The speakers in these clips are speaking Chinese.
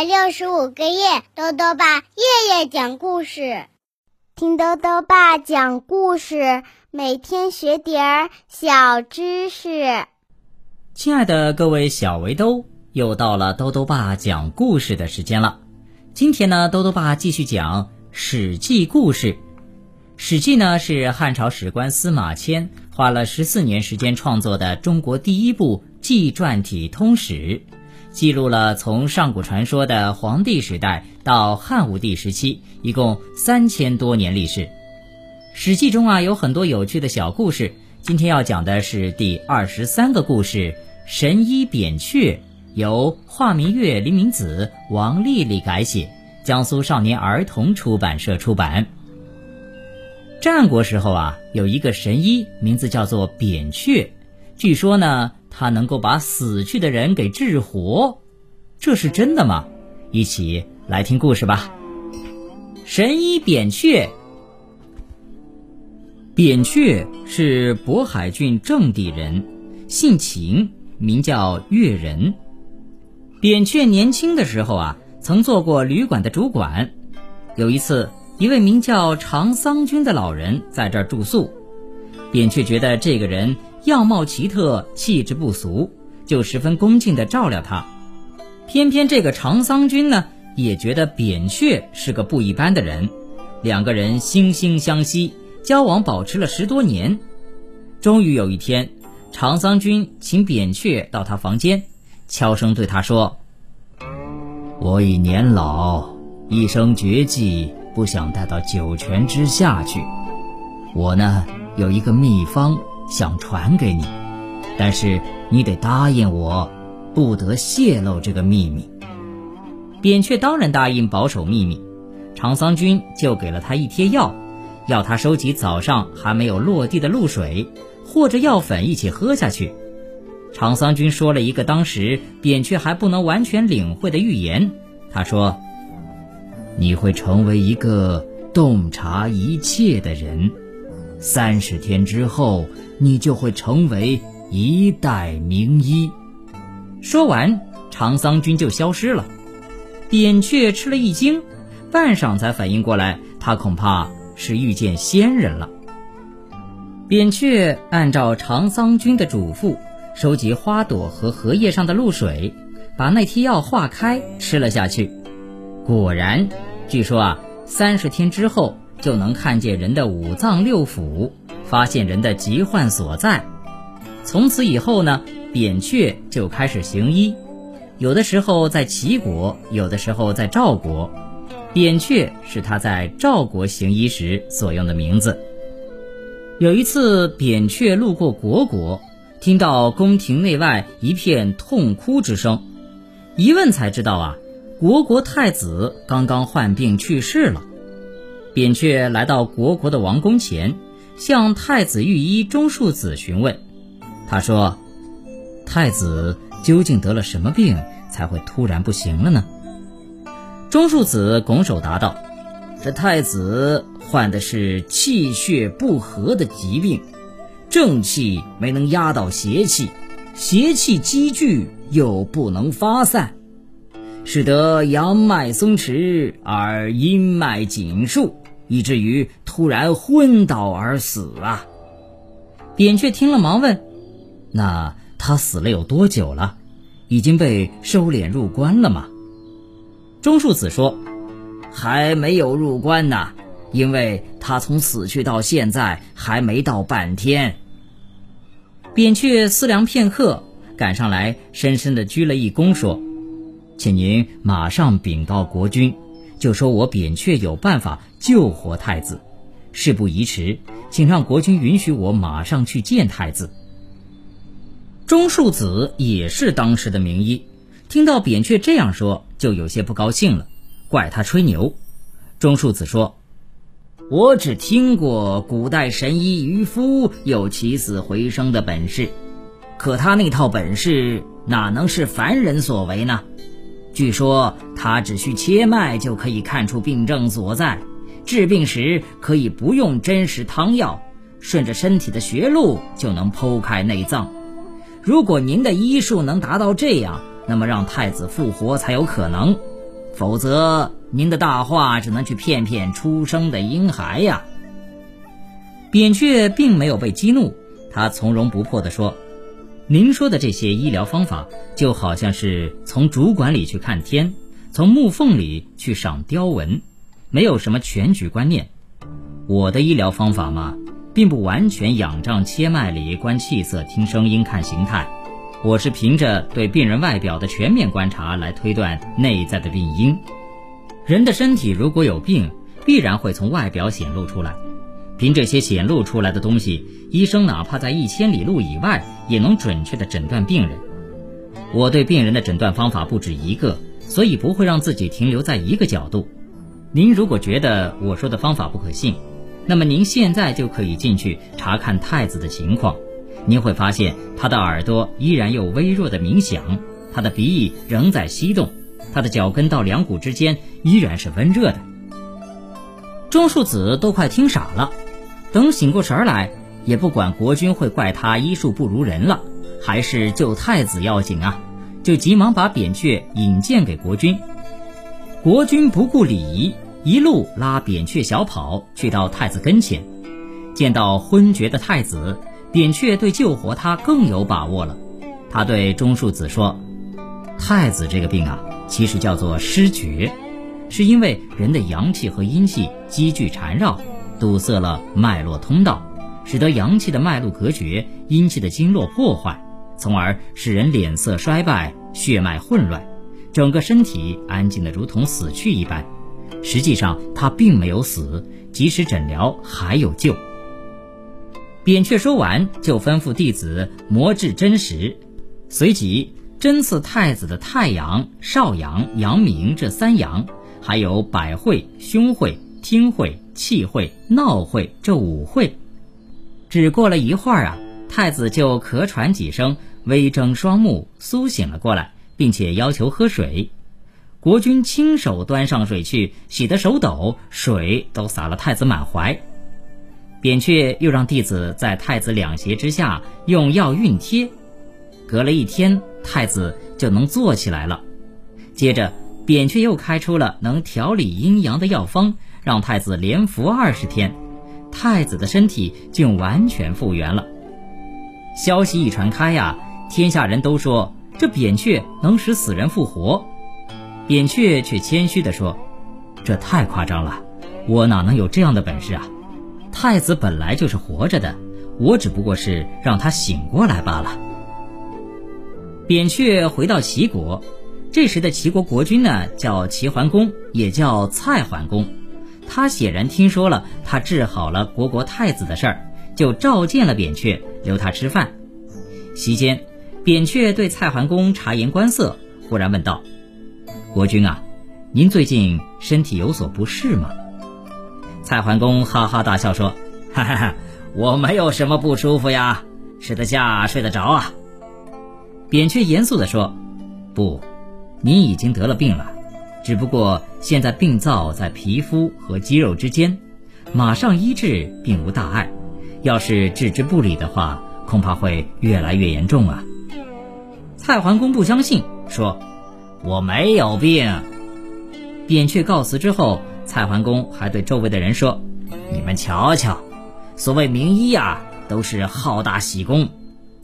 365个夜，豆豆爸夜夜讲故事，听豆豆爸讲故事，每天学点儿小知识。亲爱的各位小围兜，又到了豆豆爸讲故事的时间了。今天呢，豆豆爸继续讲《史记》故事。《史记》呢是汉朝史官司马迁花了14年时间创作的中国第一部纪传体通史。记录了从上古传说的黄帝时代到汉武帝时期，一共3000多年历史。《史记》中有很多有趣的小故事，今天要讲的是第23个故事《神医扁鹊》，由华明月、林明子、王丽丽改写，江苏少年儿童出版社出版。战国时候有一个神医，名字叫做扁鹊，据说呢他能够把死去的人给治活，这是真的吗？一起来听故事吧。神医扁鹊。扁鹊是渤海郡正地人，姓秦，名叫越人。扁鹊年轻的时候曾做过旅馆的主管。有一次，一位名叫长桑君的老人在这儿住宿，扁鹊觉得这个人样貌奇特，气质不俗，就十分恭敬地照料他。偏偏这个长桑君呢，也觉得扁鹊是个不一般的人，两个人惺惺相惜，交往保持了10多年。终于有一天，长桑君请扁鹊到他房间，悄声对他说：“我已年老，一生绝技不想带到9泉之下去。我呢，有一个秘方想传给你，但是你得答应我，不得泄露这个秘密。”扁鹊当然答应保守秘密，长桑君就给了他一贴药，要他收集早上还没有落地的露水，和着药粉一起喝下去。长桑君说了一个当时扁鹊还不能完全领会的预言，他说：“你会成为一个洞察一切的人，30天之后你就会成为一代名医。”说完，长桑君就消失了。扁鹊吃了一惊，半晌才反应过来，他恐怕是遇见仙人了。扁鹊按照长桑君的嘱咐，收集花朵和荷叶上的露水，把那贴药化开吃了下去。果然，据说30天之后就能看见人的5脏6腑，发现人的疾患所在。从此以后呢，扁鹊就开始行医，有的时候在齐国，有的时候在赵国。扁鹊是他在赵国行医时所用的名字。有一次，扁鹊路过虢国，听到宫廷内外一片痛哭之声，一问才知道虢国太子刚刚患病去世了。扁鹊来到虢国的王宫前，向太子御医钟庶子询问。他说：“太子究竟得了什么病才会突然不行了呢？”钟庶子拱手答道：“这太子患的是气血不和的疾病，正气没能压倒邪气，邪气积聚又不能发散，使得阳脉松弛而阴脉紧束，以至于突然昏倒而死啊！”扁鹊听了忙问：“那他死了有多久了？已经被收敛入关了吗？”钟庶子说：“还没有入关呢，因为他从死去到现在还没到半天。”扁鹊思量片刻，赶上来深深地鞠了一躬，说：“请您马上禀告国君，就说我扁鹊有办法救活太子，事不宜迟，请让国君允许我马上去见太子。”钟庶子也是当时的名医，听到扁鹊这样说，就有些不高兴了，怪他吹牛。钟庶子说：“我只听过古代神医渔夫有起死回生的本事，可他那套本事哪能是凡人所为呢？据说他只需切脉就可以看出病症所在，治病时可以不用真实汤药，顺着身体的穴路就能剖开内脏。如果您的医术能达到这样，那么让太子复活才有可能，否则您的大话只能去骗骗出生的婴孩呀。”扁鹊并没有被激怒，他从容不迫地说：“您说的这些医疗方法就好像是从竹管里去看天，从木缝里去赏雕纹，没有什么全局观念。我的医疗方法嘛，并不完全仰仗切脉理、观气色、听声音、看形态，我是凭着对病人外表的全面观察来推断内在的病因。人的身体如果有病，必然会从外表显露出来，凭这些显露出来的东西，医生哪怕在1000里路以外也能准确地诊断病人。我对病人的诊断方法不止一个，所以不会让自己停留在一个角度。您如果觉得我说的方法不可信，那么您现在就可以进去查看太子的情况，您会发现他的耳朵依然有微弱的鸣响，他的鼻翼仍在翕动，他的脚跟到两股之间依然是温热的。”钟庶子都快听傻了，等醒过神来，也不管国君会怪他医术不如人了，还是救太子要紧啊，就急忙把扁鹊引荐给国君。国君不顾礼仪，一路拉扁鹊小跑去到太子跟前。见到昏厥的太子，扁鹊对救活他更有把握了。他对钟庶子说：“太子这个病啊，其实叫做失厥，是因为人的阳气和阴气积聚缠绕，堵塞了脉络通道，使得阳气的脉络隔绝，阴气的经络破坏，从而使人脸色衰败，血脉混乱，整个身体安静的如同死去一般。实际上他并没有死，及时诊疗还有救。”扁鹊说完就吩咐弟子磨制针石，随即针刺太子的太阳、少阳、阳明这3阳，还有百会、胸会、听会、气会、闹会这5会。只过了一会儿啊，太子就咳喘几声，微睁双目苏醒了过来，并且要求喝水。国君亲手端上水去，洗得手抖，水都洒了太子满怀。扁鹊又让弟子在太子2胁之下用药熨贴，隔了1天，太子就能坐起来了。接着扁鹊又开出了能调理阴阳的药方，让太子连服20天，太子的身体竟完全复原了。消息一传开啊，天下人都说这扁鹊能使死人复活。扁鹊却谦虚地说：“这太夸张了，我哪能有这样的本事啊？太子本来就是活着的，我只不过是让他醒过来罢了。”扁鹊回到齐国，这时的齐国国君呢，叫齐桓公，也叫蔡桓公。他显然听说了他治好了国太子的事儿，就召见了扁鹊，留他吃饭。席间，扁鹊对蔡桓公察言观色，忽然问道：“国君啊，您最近身体有所不适吗？”蔡桓公哈哈大笑说：“哈哈哈，我没有什么不舒服呀，吃得下睡得着啊。”扁鹊严肃地说：“不，您已经得了病了，只不过现在病灶在皮肤和肌肉之间，马上医治并无大碍，要是置之不理的话，恐怕会越来越严重啊。”蔡桓公不相信，说：“我没有病。”扁鹊告辞之后，蔡桓公还对周围的人说：“你们瞧瞧，所谓名医啊，都是好大喜功，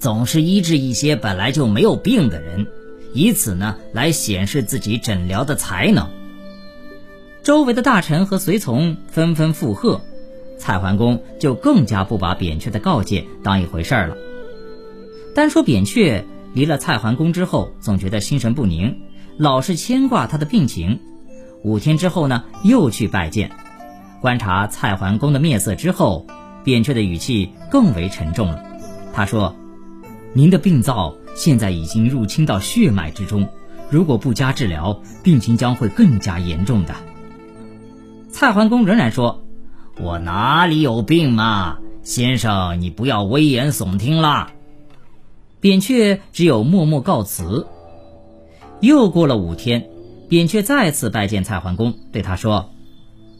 总是医治一些本来就没有病的人，以此呢来显示自己诊疗的才能。”周围的大臣和随从纷纷附和，蔡桓公就更加不把扁鹊的告诫当一回事了。单说扁鹊离了蔡桓公之后，总觉得心神不宁，老是牵挂他的病情。5天之后呢，又去拜见，观察蔡桓公的面色之后，扁鹊的语气更为沉重了。他说：“您的病灶现在已经入侵到血脉之中，如果不加治疗，病情将会更加严重的。”蔡桓公仍然说：“我哪里有病嘛，先生你不要危言耸听啦。”扁鹊只有默默告辞。又过了5天，扁鹊再次拜见蔡桓公，对他说：“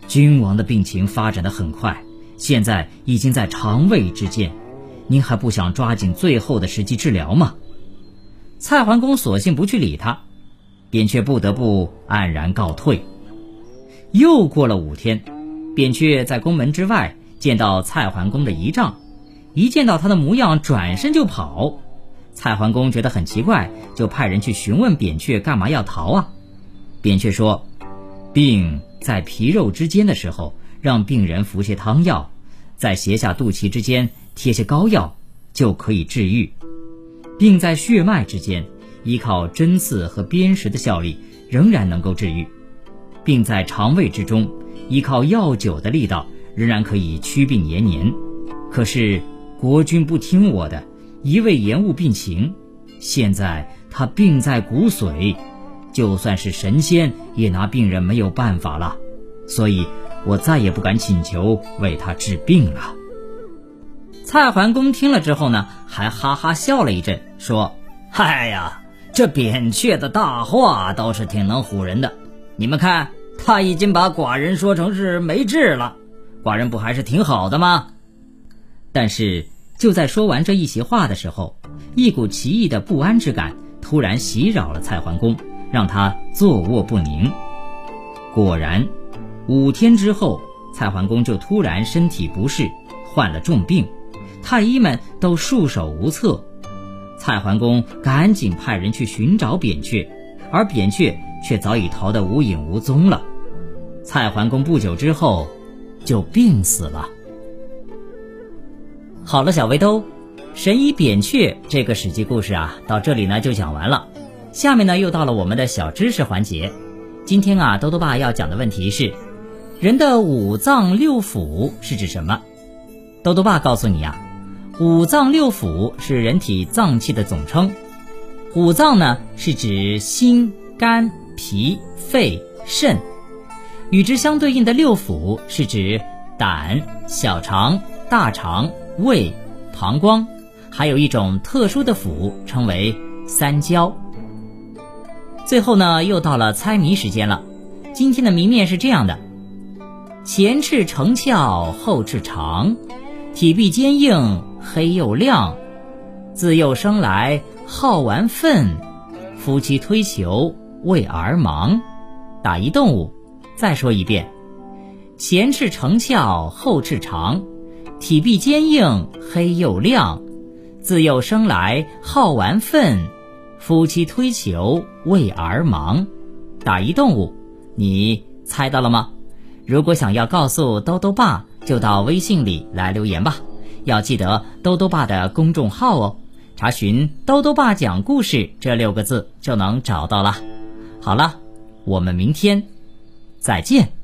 君王的病情发展得很快，现在已经在肠胃之间，您还不想抓紧最后的时机治疗吗？”蔡桓公索性不去理他。扁鹊不得不黯然告退。又过了5天，扁鹊在宫门之外见到蔡桓公的仪仗，一见到他的模样转身就跑。蔡桓公觉得很奇怪，就派人去询问扁鹊干嘛要逃啊。扁鹊说，病在皮肉之间的时候，让病人服些汤药，在胁下肚脐之间贴些膏药，就可以治愈。病在血脉之间，依靠针刺和砭石的效力仍然能够治愈。病在肠胃之中，依靠药酒的力道仍然可以驱病延年。可是国君不听我的，一味延误病情，现在他病在骨髓，就算是神仙也拿病人没有办法了，所以我再也不敢请求为他治病了。蔡桓公听了之后呢，还哈哈笑了一阵，说，哎呀，这扁鹊的大话倒是挺能唬人的，你们看他已经把寡人说成是没治了，寡人不还是挺好的吗？但是就在说完这一席话的时候，一股奇异的不安之感突然袭扰了蔡桓公，让他坐卧不宁。果然5天之后，蔡桓公就突然身体不适，患了重病，太医们都束手无策。蔡桓公赶紧派人去寻找扁鹊，而扁鹊却早已逃得无影无踪了。蔡桓公不久之后就病死了。好了，小围兜，神医扁鹊这个史记故事啊，到这里呢就讲完了。下面呢又到了我们的小知识环节。今天啊，兜兜爸要讲的问题是，人的5脏6腑是指什么？兜兜爸告诉你啊，5脏6腑是人体脏器的总称。5脏呢是指心、肝、脾、肺、肾，与之相对应的6腑是指胆、小肠、大肠、胃、膀胱，还有一种特殊的腑称为三焦。最后呢，又到了猜谜时间了。今天的谜面是这样的：前翅呈鞘，后翅长，体壁坚硬，黑又亮，自幼生来好玩分，夫妻推求为儿忙。打一动物。再说一遍：前翅呈鞘，后翅长，体壁坚硬，黑又亮，自幼生来好玩分，夫妻推求为儿忙。打一动物。你猜到了吗？如果想要告诉兜兜爸，就到微信里来留言吧。要记得兜兜爸的公众号哦，查询兜兜爸讲故事这6个字就能找到了。好了，我们明天再见。